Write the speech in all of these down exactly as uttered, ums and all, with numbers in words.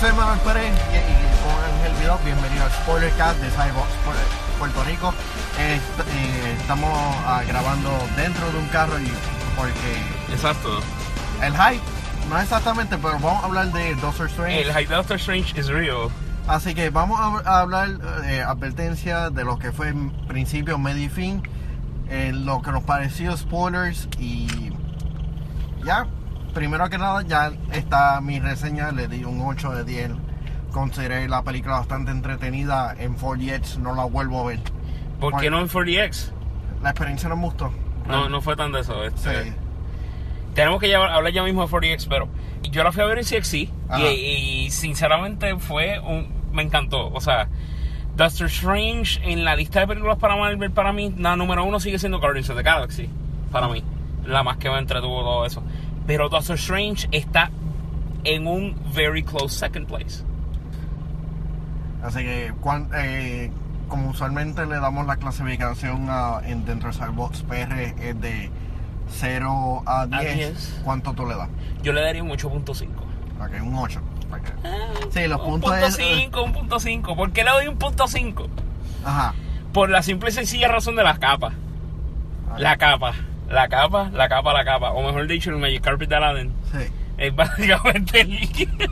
soy Manuel Pérez y, y como es el video, bienvenido al Spoilers Cast de Sidebox Puerto Rico. Eh, eh, estamos ah, grabando dentro de un carro y porque... Exacto. El hype, no exactamente, pero vamos a hablar de Doctor Strange. El hype de Doctor Strange is real. Así que vamos a, a hablar, eh, advertencia de lo que fue en principio, medio y fin, eh, lo que nos pareció, spoilers y ya. Primero que nada, ya está mi reseña, le di un ocho de diez. Consideré la película bastante entretenida. En cuatro D X no la vuelvo a ver. ¿Por qué no en cuatro D X? La experiencia no me gustó. No, no fue tan de eso. Este, sí. Tenemos que llevar, hablar ya mismo de cuatro D X, pero yo la fui a ver en C X C y, y sinceramente fue un... me encantó. O sea, Doctor Strange en la lista de películas para Marvel, para mí, la número uno sigue siendo Guardians of the Galaxy. Para mí, la más que me entretuvo todo eso. Pero Doctor Strange está en un very close second place. Así que, cuando, eh, como usualmente le damos la clasificación a, en dentro de Sidebox P R, es de cero a diez, ¿cuánto tú le das? Yo le daría un ocho punto cinco. Ok, un ocho. Okay. Sí, los un puntos punto cinco, es... Un punto cinco. ¿Por qué le doy un punto cinco? Ajá. Por la simple y sencilla razón de las capas. Okay. La capa. La capa, la capa, la capa. O mejor dicho, el Magic Carpet de Aladdin. Sí. Es básicamente el líquido.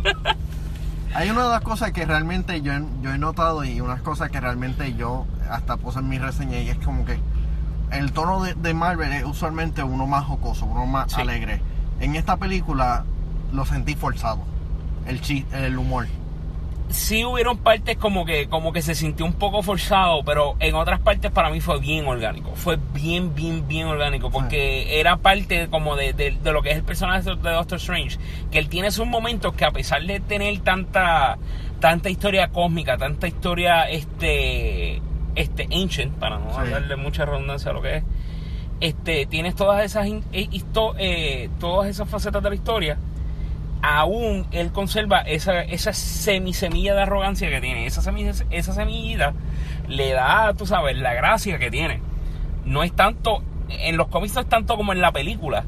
Hay una de las cosas que realmente yo he, yo he notado y unas cosas que realmente yo hasta puse en mi reseña, y es como que el tono de, de Marvel es usualmente uno más jocoso, uno más sí. alegre. En esta película lo sentí forzado, el chiste, el humor. Sí hubieron partes como que como que se sintió un poco forzado, pero en otras partes para mí fue bien orgánico. Fue bien, bien, bien orgánico, porque sí. era parte como de, de, de lo que es el personaje de Doctor Strange. Que él tiene sus momentos que, a pesar de tener tanta tanta historia cósmica, tanta historia este este ancient, para no sí. darle mucha redundancia a lo que es, este tienes todas esas histo- eh, todas esas facetas de la historia. Aún él conserva esa, esa semisemilla de arrogancia que tiene. Esa, semilla, esa semillita le da, tú sabes, la gracia que tiene. No es tanto, en los cómics no es tanto como en la película.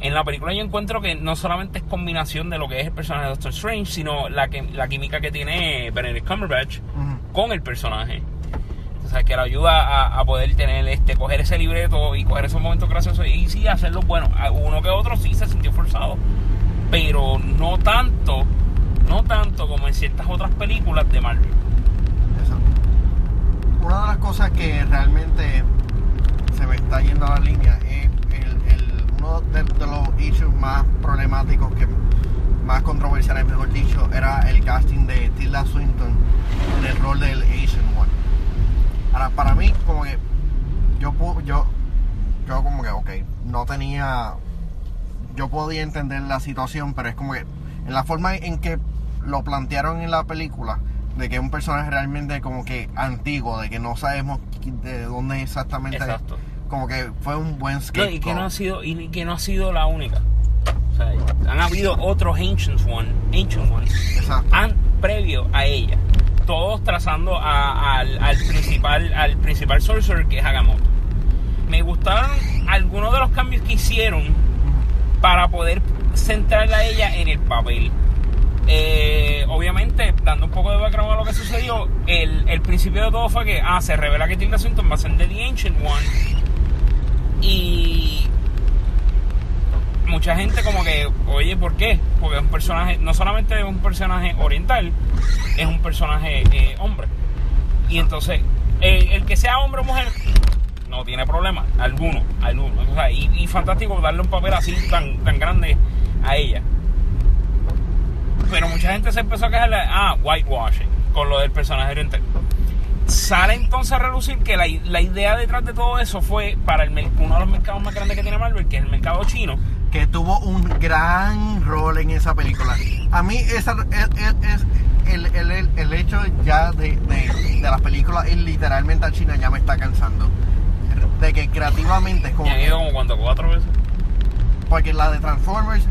En la película yo encuentro que no solamente es combinación de lo que es el personaje de Doctor Strange, sino la, que, la química que tiene Benedict Cumberbatch uh-huh. con el personaje. O sea, que le ayuda a, a poder tener este, coger ese libreto y coger esos momentos graciosos y sí hacerlo bueno. Uno que otro sí se sintió forzado, pero no tanto no tanto como en ciertas otras películas de Marvel. Exacto. Una de las cosas que realmente se me está yendo a la línea es el, el, uno de, de los issues más problemáticos, que más controversiales mejor dicho, era el casting de Tilda Swinton en el rol del Ancient One. Ahora, para mí, como que yo yo yo como que ok, no tenía... Yo podía entender la situación, pero es como que en la forma en que lo plantearon en la película, de que es un personaje realmente como que antiguo, de que no sabemos de dónde exactamente. Exacto. Es, como que fue un buen script. No, y, que no ha sido, y que no ha sido la única. O sea, han habido otros Ancient One, Ancient One han, previo a ella, todos trazando a, a, al, al principal al principal sorcerer, que es Hagamotto. Me gustaron algunos de los cambios que hicieron para poder centrarla a ella en el papel. Eh, obviamente, dando un poco de background a lo que sucedió, el, el principio de todo fue que ah, se revela que Tilda Swinton va a ser de The Ancient One. Y mucha gente como que, oye, ¿por qué? Porque es un personaje, no solamente es un personaje oriental, es un personaje eh, hombre. Y entonces, eh, el que sea hombre o mujer... no tiene problema alguno, alguno. O sea, y, y fantástico darle un papel así tan, tan grande a ella. Pero mucha gente se empezó a quejar de, ah, whitewashing, con lo del personaje oriental. Sale entonces a relucir que la, la idea detrás de todo eso fue para el, uno de los mercados más grandes que tiene Marvel, que es el mercado chino, que tuvo un gran rol en esa película. A mí esa, es, es, es el, el, el, el hecho ya de, de, de las películas es literalmente a China ya me está cansando. De que creativamente es como... ¿Han ido como cuánto? ¿Cuatro veces? Porque la de Transformers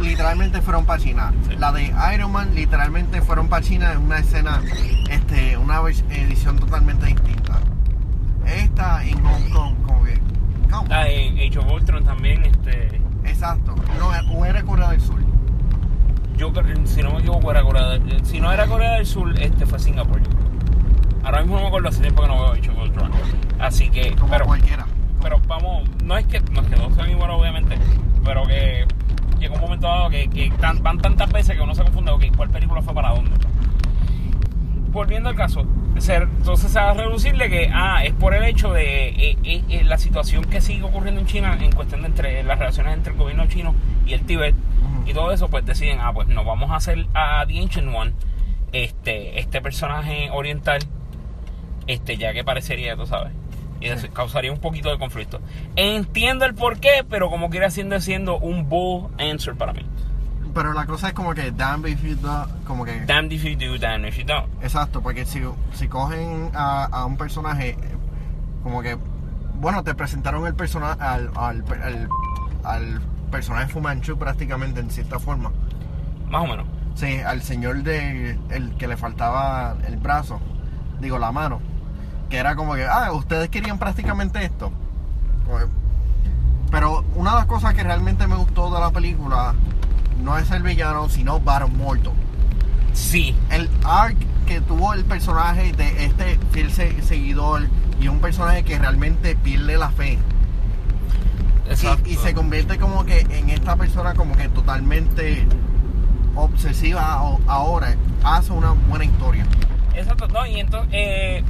literalmente fueron para China. Sí. La de Iron Man literalmente fueron para China en una escena, este, una edición totalmente distinta. Esta en Hong Kong, como que... ¿cómo? La de Age of Ultron también, este... Exacto. No, era Corea del Sur. yo, si no me equivoco, era Corea del Sur. Si no era Corea del Sur, este fue Singapur. Ahora mismo no me acuerdo, hace tiempo que no veo Age of Ultron. Así que, como pero, cualquiera. Pero vamos, no es que no es que no sea igual, obviamente, pero que llegó un momento dado que, que tan, van tantas veces que uno se confunde, ok, ¿cuál película fue para dónde? Volviendo al caso, entonces se va a reducirle que, ah, es por el hecho de eh, eh, eh, la situación que sigue ocurriendo en China en cuestión de entre las relaciones entre el gobierno chino y el Tíbet, uh-huh, y todo eso, pues deciden, ah, pues nos vamos a hacer a The Ancient One, este, este personaje oriental, este, ya que parecería, tú sabes, y eso causaría un poquito de conflicto. Entiendo el porqué, pero como quiera siendo siendo un bull answer para mí. Pero la cosa es como que damn if you do, como que damn if you do, damn if you don't. Exacto, porque si, si cogen a, a un personaje, como que bueno, te presentaron el persona, al, al, al, al personaje Fu Manchu prácticamente en cierta forma. Más o menos. Sí, al señor de el que le faltaba el brazo, digo la mano, que era como que, ah, ustedes querían prácticamente esto. Pero una de las cosas que realmente me gustó de la película no es el villano, sino Baron Mordo. Sí. El arc que tuvo el personaje de este fiel seguidor, y un personaje que realmente pierde la fe. Exacto. Y, y se convierte como que en esta persona como que totalmente obsesiva ahora. Hace una buena historia. Exacto, no, y entonces... Eh...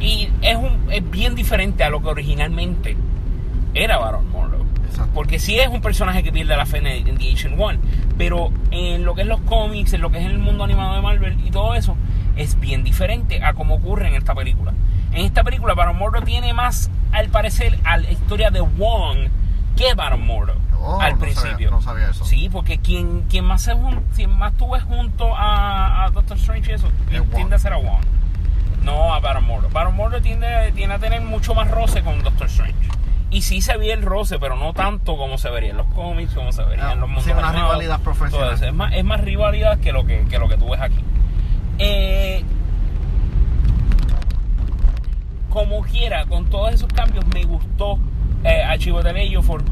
Y es un es bien diferente a lo que originalmente era Baron Mordo. Exacto. Porque sí es un personaje que pierde la fe en, en The Ancient One, pero en lo que es los cómics, en lo que es el mundo animado de Marvel y todo eso, es bien diferente a como ocurre en esta película. En esta película Baron Mordo tiene más, al parecer, a la historia de Wong que Baron Mordo. Oh, al no principio sabía, no sabía eso. Sí, porque quien, quien más se quien más tuve junto a, a Doctor Strange y eso, tiende a ser a Wong, no a Baron Mordo. Baron Mordo tiende, tiende a tener mucho más roce con Doctor Strange. Y sí se ve el roce, pero no tanto como se vería en los cómics, como se vería no, en los mundos. Sí, una animados, rivalidad profesional. Es más, es más rivalidad que lo que, que lo que tú ves aquí. Eh, como quiera, con todos esos cambios, me gustó eh, a Chiwetel Ejiofor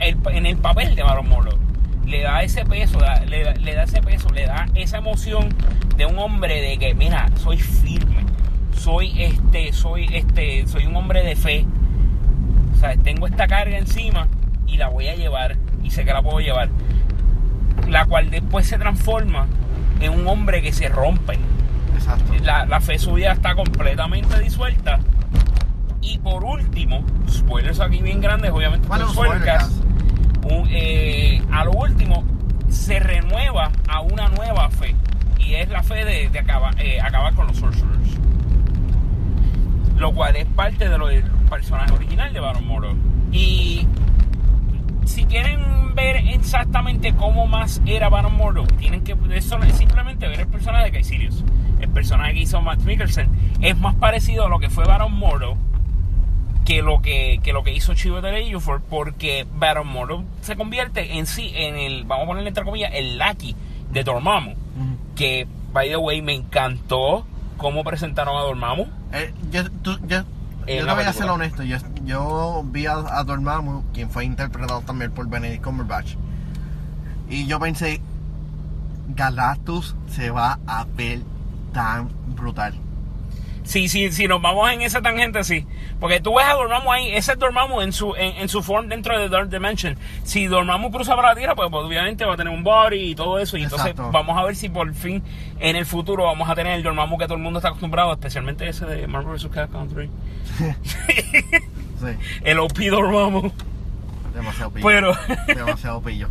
el, en el papel de Baron Mordo. Le da ese peso, le da, le da ese peso, le da esa emoción de un hombre de que, mira, soy firme, soy este, soy este, soy un hombre de fe. O sea, tengo esta carga encima y la voy a llevar, y sé que la puedo llevar. La cual después se transforma en un hombre que se rompe. Exacto. La, la fe suya está completamente disuelta. Y por último, spoilers aquí bien grandes, obviamente, bueno, spoilers. Un, eh, a lo último se renueva a una nueva fe, y es la fe de, de acabar, eh, acabar con los sorcerers, lo cual es parte de lo del personaje original de Baron Mordo. Y si quieren ver exactamente cómo más era Baron Mordo, tienen que eso, simplemente ver el personaje de Kaecilius. El personaje que hizo Matt Mikkelsen es más parecido a lo que fue Baron Mordo que lo que, que lo que hizo Chiwetel Ejiofor, porque Baron Mordo se convierte en sí en el, vamos a ponerle entre comillas, el Loki de Dormammu. Uh-huh. Que, by the way, me encantó cómo presentaron a Dormammu. Eh, yo tú, yo, yo te voy a ser honesto, yo, yo vi a, a Dormammu, quien fue interpretado también por Benedict Cumberbatch, y yo pensé, Galactus se va a ver tan brutal. Sí, sí, sí, nos vamos en esa tangente, sí. Porque tú ves a Dormammu ahí, ese es Dormammu en su, en, en su form dentro de Dark Dimension. Si Dormammu cruza para la Tierra, pues, pues obviamente va a tener un body y todo eso. Y exacto. Entonces vamos a ver si por fin en el futuro vamos a tener el Dormammu que todo el mundo está acostumbrado, especialmente ese de Marvel versus. Capcom tres. Sí. El O P Dormammu. Demasiado pillo. Pero, demasiado pillo.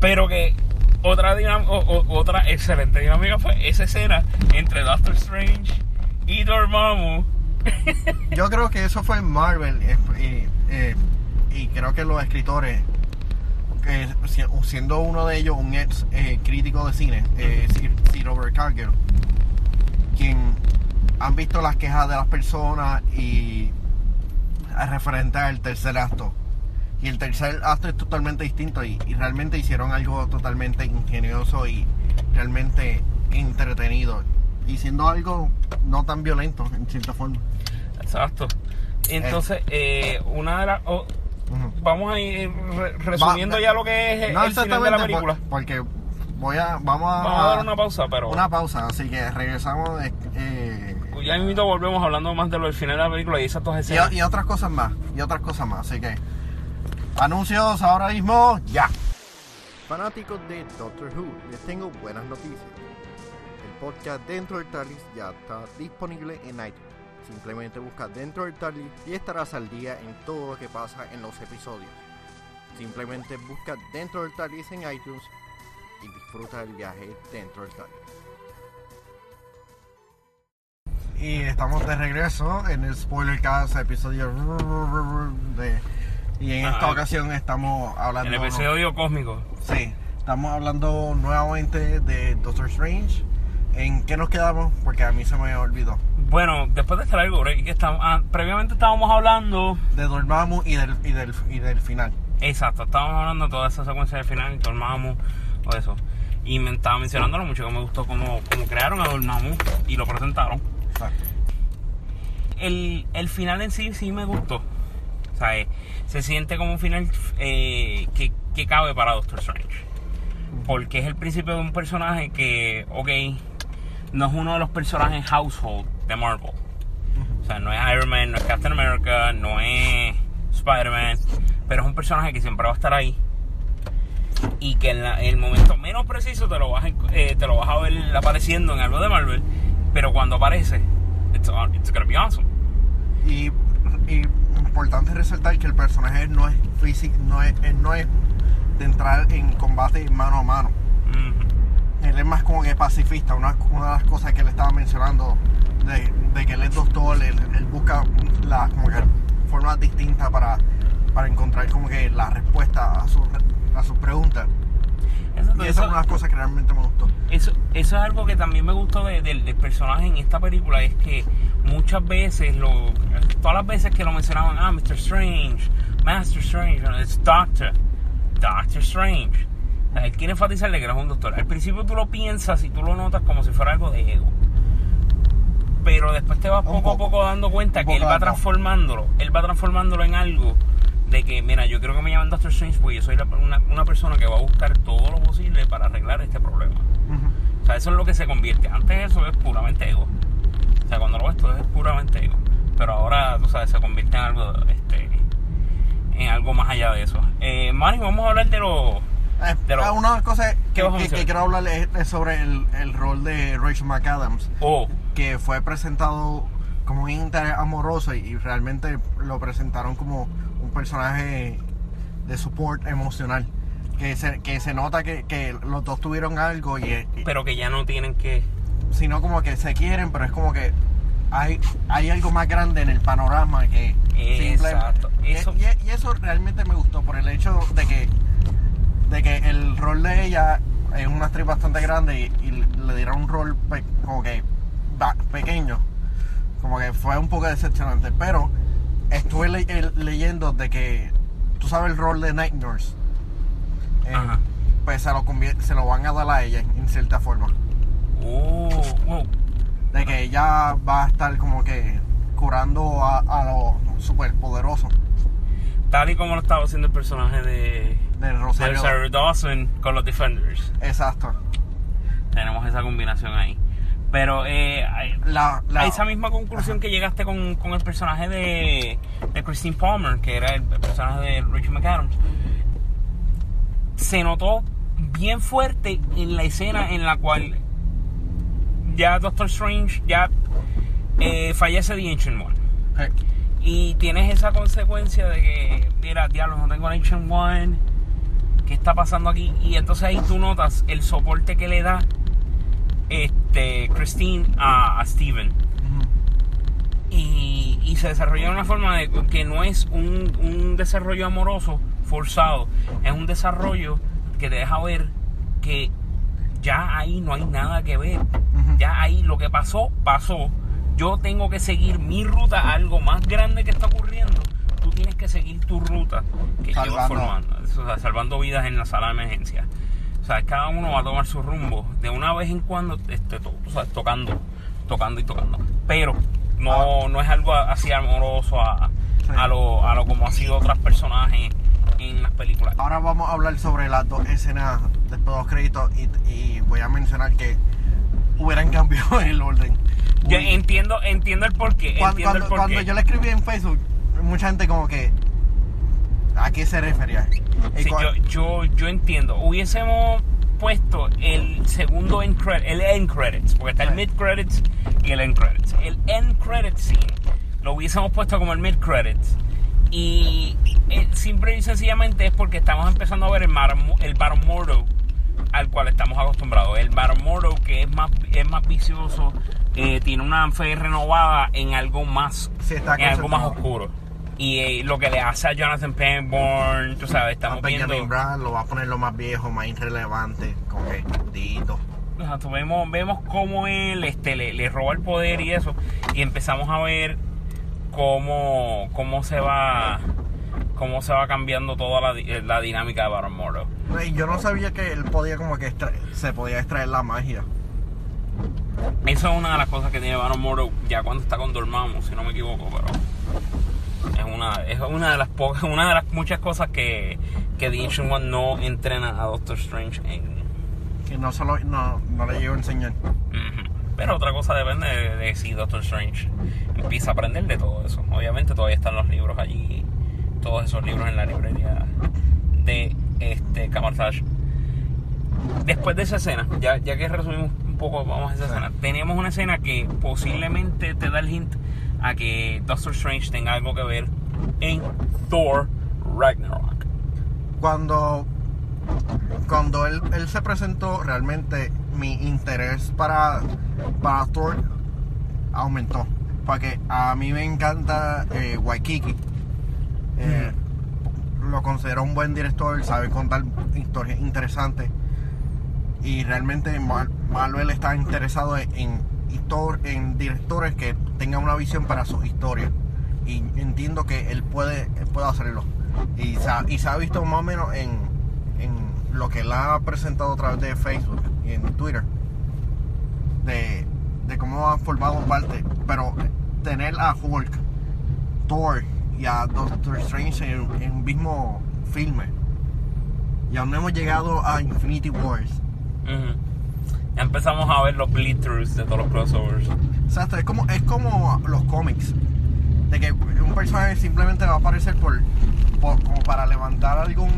Pero que otra, dinam- o, o, otra excelente dinámica fue esa escena entre Doctor Strange y Dormammu. Yo creo que eso fue en Marvel, y, y, y creo que los escritores, eh, siendo uno de ellos un ex eh, crítico de cine, eh, Sir, Sir Robert Cargill, quien han visto las quejas de las personas y referente al tercer acto, y el tercer acto es totalmente distinto, y, y realmente hicieron algo totalmente ingenioso y realmente entretenido, y siendo algo no tan violento en cierta forma. Exacto. Entonces eh, eh, una de las oh, uh-huh. vamos a ir re, resumiendo va, ya lo que es no, el final de la película, por, porque voy a, vamos a, vamos a dar una pausa, pero una pausa, así que regresamos. Eh, ya mismo volvemos hablando más de lo del final de la película y esas dos escenas. Y, y otras cosas más, y otras cosas más, así que anuncios ahora mismo, ya. Fanáticos de Doctor Who, les tengo buenas noticias. El podcast Dentro del Tardis ya está disponible en iTunes. Simplemente busca Dentro del Tardis y estarás al día en todo lo que pasa en los episodios. Simplemente busca Dentro del Tardis en iTunes y disfruta del viaje dentro del Tardis. Y estamos de regreso en el Spoiler Cast, episodio de... Y en esta ah, ocasión estamos hablando... El episodio no, cósmico. Sí, estamos hablando nuevamente de Doctor Strange. ¿En qué nos quedamos? Porque a mí se me olvidó. Bueno, después de traer break, estamos, ah, previamente estábamos hablando de Dormammu y del, y del, y del final. Exacto, estábamos hablando de toda esa secuencia del final, Dormammu, o eso. Y me estaba mencionándolo mucho, que me gustó cómo, cómo crearon a Dormammu y lo presentaron. Exacto. El, el final en sí, sí me gustó. O sea, eh, se siente como un final eh, que, que cabe para Doctor Strange. Porque es el principio de un personaje que, ok, no es uno de los personajes household de Marvel. O sea, no es Iron Man, no es Captain America, no es Spider-Man, pero es un personaje que siempre va a estar ahí. Y que en, la, en el momento menos preciso te lo, vas, eh, te lo vas a ver apareciendo en algo de Marvel. Pero cuando aparece, it's, it's gonna be awesome. Y, y importante resaltar que el personaje no es físico, no es, no es de entrar en combate mano a mano. Mm-hmm. Él es más como que pacifista. Una, una de las cosas que le estaba mencionando de, de que él es doctor, él, él busca las como que formas distintas para, para encontrar como que la respuesta a sus a sus preguntas. Exacto, y esa es una de las cosas que realmente me gustó. Eso, eso es algo que también me gustó de, de, del personaje en esta película, es que muchas veces, lo, todas las veces que lo mencionaban, ah, mister Strange, Master Strange, it's Doctor, Doctor Strange. O sea, él quiere enfatizarle que eres un doctor. Al principio tú lo piensas y tú lo notas como si fuera algo de ego. Pero después te vas poco, poco a poco dando cuenta que él va transformándolo. Él va transformándolo en algo de que, mira, yo creo que me llaman Doctor Strange porque yo soy la, una, una persona que va a buscar todo lo posible para arreglar este problema. Uh-huh. O sea, eso es lo que se convierte. Antes eso es puramente ego. O sea, cuando lo ves todo es puramente ego. Pero ahora, tú sabes, se convierte en algo, este, en algo más allá de eso. Eh, Mari, vamos a hablar de los... De los una de las cosas que, que, que quiero hablar es sobre el, el rol de Rachel McAdams. Oh. Que fue presentado como un interés amoroso y, y realmente lo presentaron como... un personaje de support emocional que se, que se nota que, que los dos tuvieron algo y, y pero que ya no tienen que, sino como que se quieren, pero es como que hay, hay algo más grande en el panorama que exacto eso. Y, y, y eso realmente me gustó por el hecho de que de que el rol de ella es una actriz bastante grande y, y le dieron un rol pe, como que pequeño, como que fue un poco decepcionante, pero estuve le- le- leyendo de que tú sabes el rol de Night Nurse, eh, pues se lo, conv- se lo van a dar a ella en cierta forma. Oh, oh. De uh-huh. que ella va a estar como que curando a, a los superpoderosos, tal y como lo estaba haciendo el personaje de, de Rosario, Rosario Dawson con los Defenders. Exacto, tenemos esa combinación ahí. Pero eh, la, la, a esa misma conclusión que llegaste con, con el personaje de, de Christine Palmer, que era el personaje de Rachel McAdams, se notó bien fuerte en la escena en la cual ya Doctor Strange ya eh, fallece de Ancient One. Hey. Y tienes esa consecuencia de que, mira, diablos, no tengo Ancient One, ¿qué está pasando aquí? Y entonces ahí tú notas el soporte que le da este Christine a, a Steven. Uh-huh. y, y se desarrolla de una forma de que no es un, un desarrollo amoroso forzado, es un desarrollo que te deja ver que ya ahí no hay nada que ver. Uh-huh. Ya ahí lo que pasó, pasó. Yo tengo que seguir mi ruta a algo más grande que está ocurriendo. Tú tienes que seguir tu ruta que llevas formando, o sea, salvando vidas en la sala de emergencia. O sea, cada uno va a tomar su rumbo de una vez en cuando, este, to, o sea, tocando, tocando y tocando. Pero no, ah. no es algo así amoroso a, sí. a, lo, a lo como ha sido otros personajes en las películas. Ahora vamos a hablar sobre las dos escenas después de los créditos, y, y voy a mencionar que hubieran cambiado el orden. Yo Uy. entiendo entiendo el porqué. Cuando, entiendo cuando, el porqué. Cuando yo le escribí en Facebook, mucha gente como que, ¿a qué se refería? Sí, yo, yo, yo entiendo. Hubiésemos puesto el segundo end credits, el end credits, porque está el mid credits y el end credits. El end credits scene lo hubiésemos puesto como el mid credits. Y simple y sencillamente es porque estamos empezando a ver el, Mar, el Baron Mordo al cual estamos acostumbrados. El Baron Mordo, que es más, es más vicioso, eh, tiene una fe renovada en algo más, sí, está en algo más oscuro. Y eh, lo que le hace a Jonathan Pangborn, tú sabes, estamos viendo... Brand, lo va a poner lo más viejo, más irrelevante, con el dito. Exacto, vemos, vemos cómo él este, le, le roba el poder y eso. Y empezamos a ver cómo, cómo se va... cómo se va cambiando toda la, la dinámica de Baron Mordo. Yo no sabía que él podía como que extra, se podía extraer la magia. Eso es una de las cosas que tiene Baron Mordo ya cuando está con Dormammu, si no me equivoco, pero es una, es una de las pocas, una de las muchas cosas que, que The Ancient One no entrena a Doctor Strange en. Que no solo no, no le llegó a enseñar. Uh-huh. Pero otra cosa depende de, de si Doctor Strange empieza a aprender de todo eso. Obviamente todavía están los libros allí. Todos esos libros en la librería de este Camartage. Después de esa escena, ya, ya que resumimos un poco, vamos a esa escena. Tenemos una escena que posiblemente te da el hint a que Doctor Strange tenga algo que ver en Thor Ragnarok. Cuando, cuando él, él se presentó, realmente mi interés para, para Thor aumentó. Porque a mí me encanta eh, Waikiki. Eh, mm. Lo considero un buen director, sabe contar historias interesantes. Y realmente Mar- Marvel está interesado en, en, histor- en directores que tengan una visión para sus historias. Y entiendo que él puede, él puede hacerlo. Y se, ha, y se ha visto más o menos en, en lo que él ha presentado a través de Facebook y en Twitter. De, de cómo han formado parte. Pero tener a Hulk, Thor y a Doctor Strange en un mismo filme. Y aún no hemos llegado a Infinity Wars. Uh-huh. Ya empezamos a ver los bleed-throughs de todos los crossovers. Exacto, es como, es como los cómics. De que un personaje simplemente va a aparecer por, por como para levantar algún...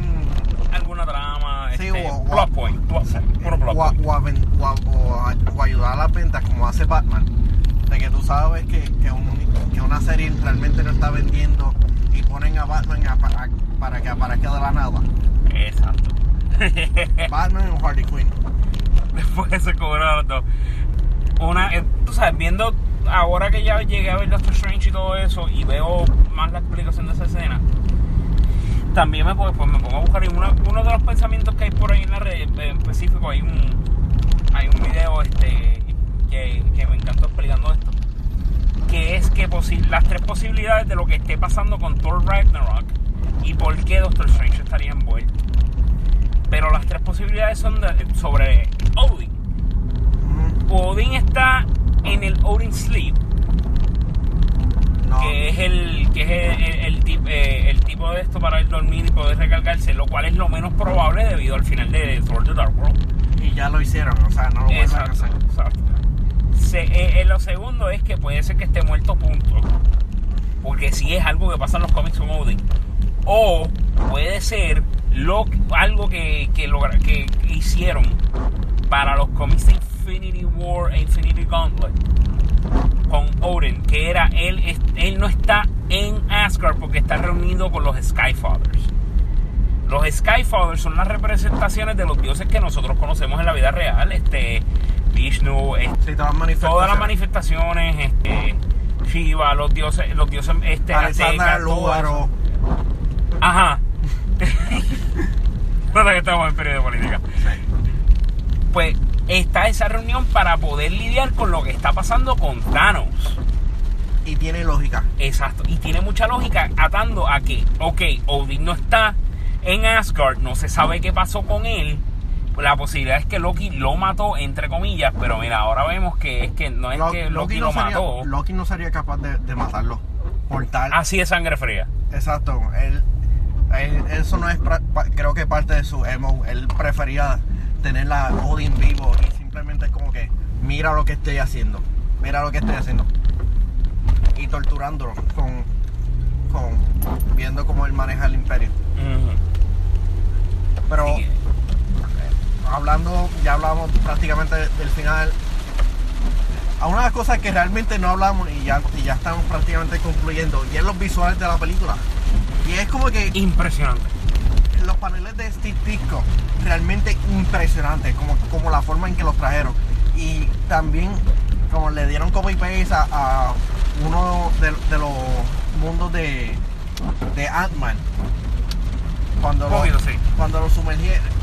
alguna trama, sí, este, o, plot point. O, puro plot o, point. O, o, o, o ayudar a las ventas como hace Batman. De que tú sabes que, que, un, que una serie realmente no está vendiendo y ponen a Batman a, para, para que aparezca de la nada. Exacto. Batman o Harley Quinn. Después de ese cobrado. Una, tú sabes, viendo ahora que ya llegué a ver Doctor Strange y todo eso y veo más la explicación de esa escena, también me, pues, me pongo a buscar y uno, uno de los pensamientos que hay por ahí en la red en específico, hay un, hay un video este... Que, que me encantó explicando esto, que es que posi- las tres posibilidades de lo que esté pasando con Thor Ragnarok y por qué Doctor Strange estaría envuelto, pero las tres posibilidades son de, sobre Odin. Odin está en el Odin Sleep, no. que es el que es el, el, el, tip, eh, el tipo de esto para el dormir y poder recargarse, lo cual es lo menos probable debido al final de Thor The Dark World, y ya lo hicieron, o sea, no lo vuelven a hacer. Exacto. Se, eh, eh, lo segundo es que puede ser que esté muerto, punto, porque si sí es algo que pasa en los cómics con Odin, o puede ser lo, algo que, que, logra, que hicieron para los cómics de Infinity War e Infinity Gauntlet con Odin, que era él, él no está en Asgard porque está reunido con los Skyfathers. Los Skyfathers son las representaciones de los dioses que nosotros conocemos en la vida real, este Vishnu, este, sí, todas, todas las manifestaciones, este, Shiva, los dioses, los dioses este, aztecas, Lúbaro. Ajá. Nota que estamos en periodo de política. Pues está esa reunión para poder lidiar con lo que está pasando con Thanos. Y tiene lógica. Exacto. Y tiene mucha lógica atando a que, ok, Odin no está en Asgard, no se sabe qué pasó con él. La posibilidad es que Loki lo mató, entre comillas, pero mira, ahora vemos que es que no es Loki, que Loki no lo sería, mató. Loki no sería capaz de, de matarlo. Por tal, así de sangre fría. Exacto. Él, él, eso no es, creo que parte de su emo. Él prefería tenerla Odin vivo y simplemente es como que mira lo que estoy haciendo, mira lo que estoy haciendo y torturándolo con, con viendo cómo él maneja el imperio. Uh-huh. Pero sí. Hablando, ya hablamos prácticamente del final. A una de las cosas que realmente no hablamos y ya, y ya estamos prácticamente concluyendo, y es los visuales de la película. Y es como que impresionante. Los paneles de Steve Ditko, realmente impresionantes, como, como la forma en que los trajeron. Y también como le dieron copy paste a, a uno de, de los mundos de, de Ant-Man. Cuando lo, sí. cuando lo sumergieron.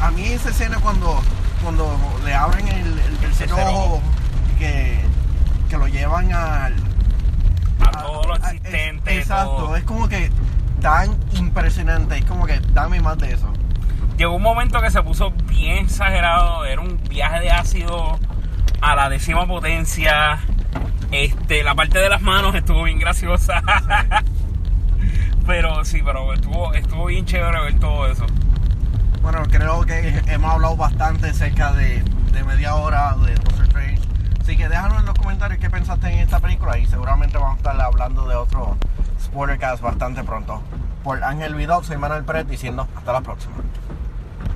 A mí esa escena cuando, cuando le abren el, el tercer ojo, que, que lo llevan al... A, a todos los asistentes. Exacto, todo. Es como que tan impresionante, es como que dame más de eso. Llegó un momento que se puso bien exagerado, era un viaje de ácido a la décima potencia. Este, la parte de las manos estuvo bien graciosa. Sí. Pero sí, pero estuvo, estuvo bien chévere ver todo eso. Bueno, creo que hemos hablado bastante, cerca de, de media hora de Doctor Strange. Así que déjanos en los comentarios qué pensaste en esta película y seguramente vamos a estar hablando de otro Spoilercast bastante pronto. Por Ángel Vidal, soy Manuel Pérez diciendo hasta la próxima.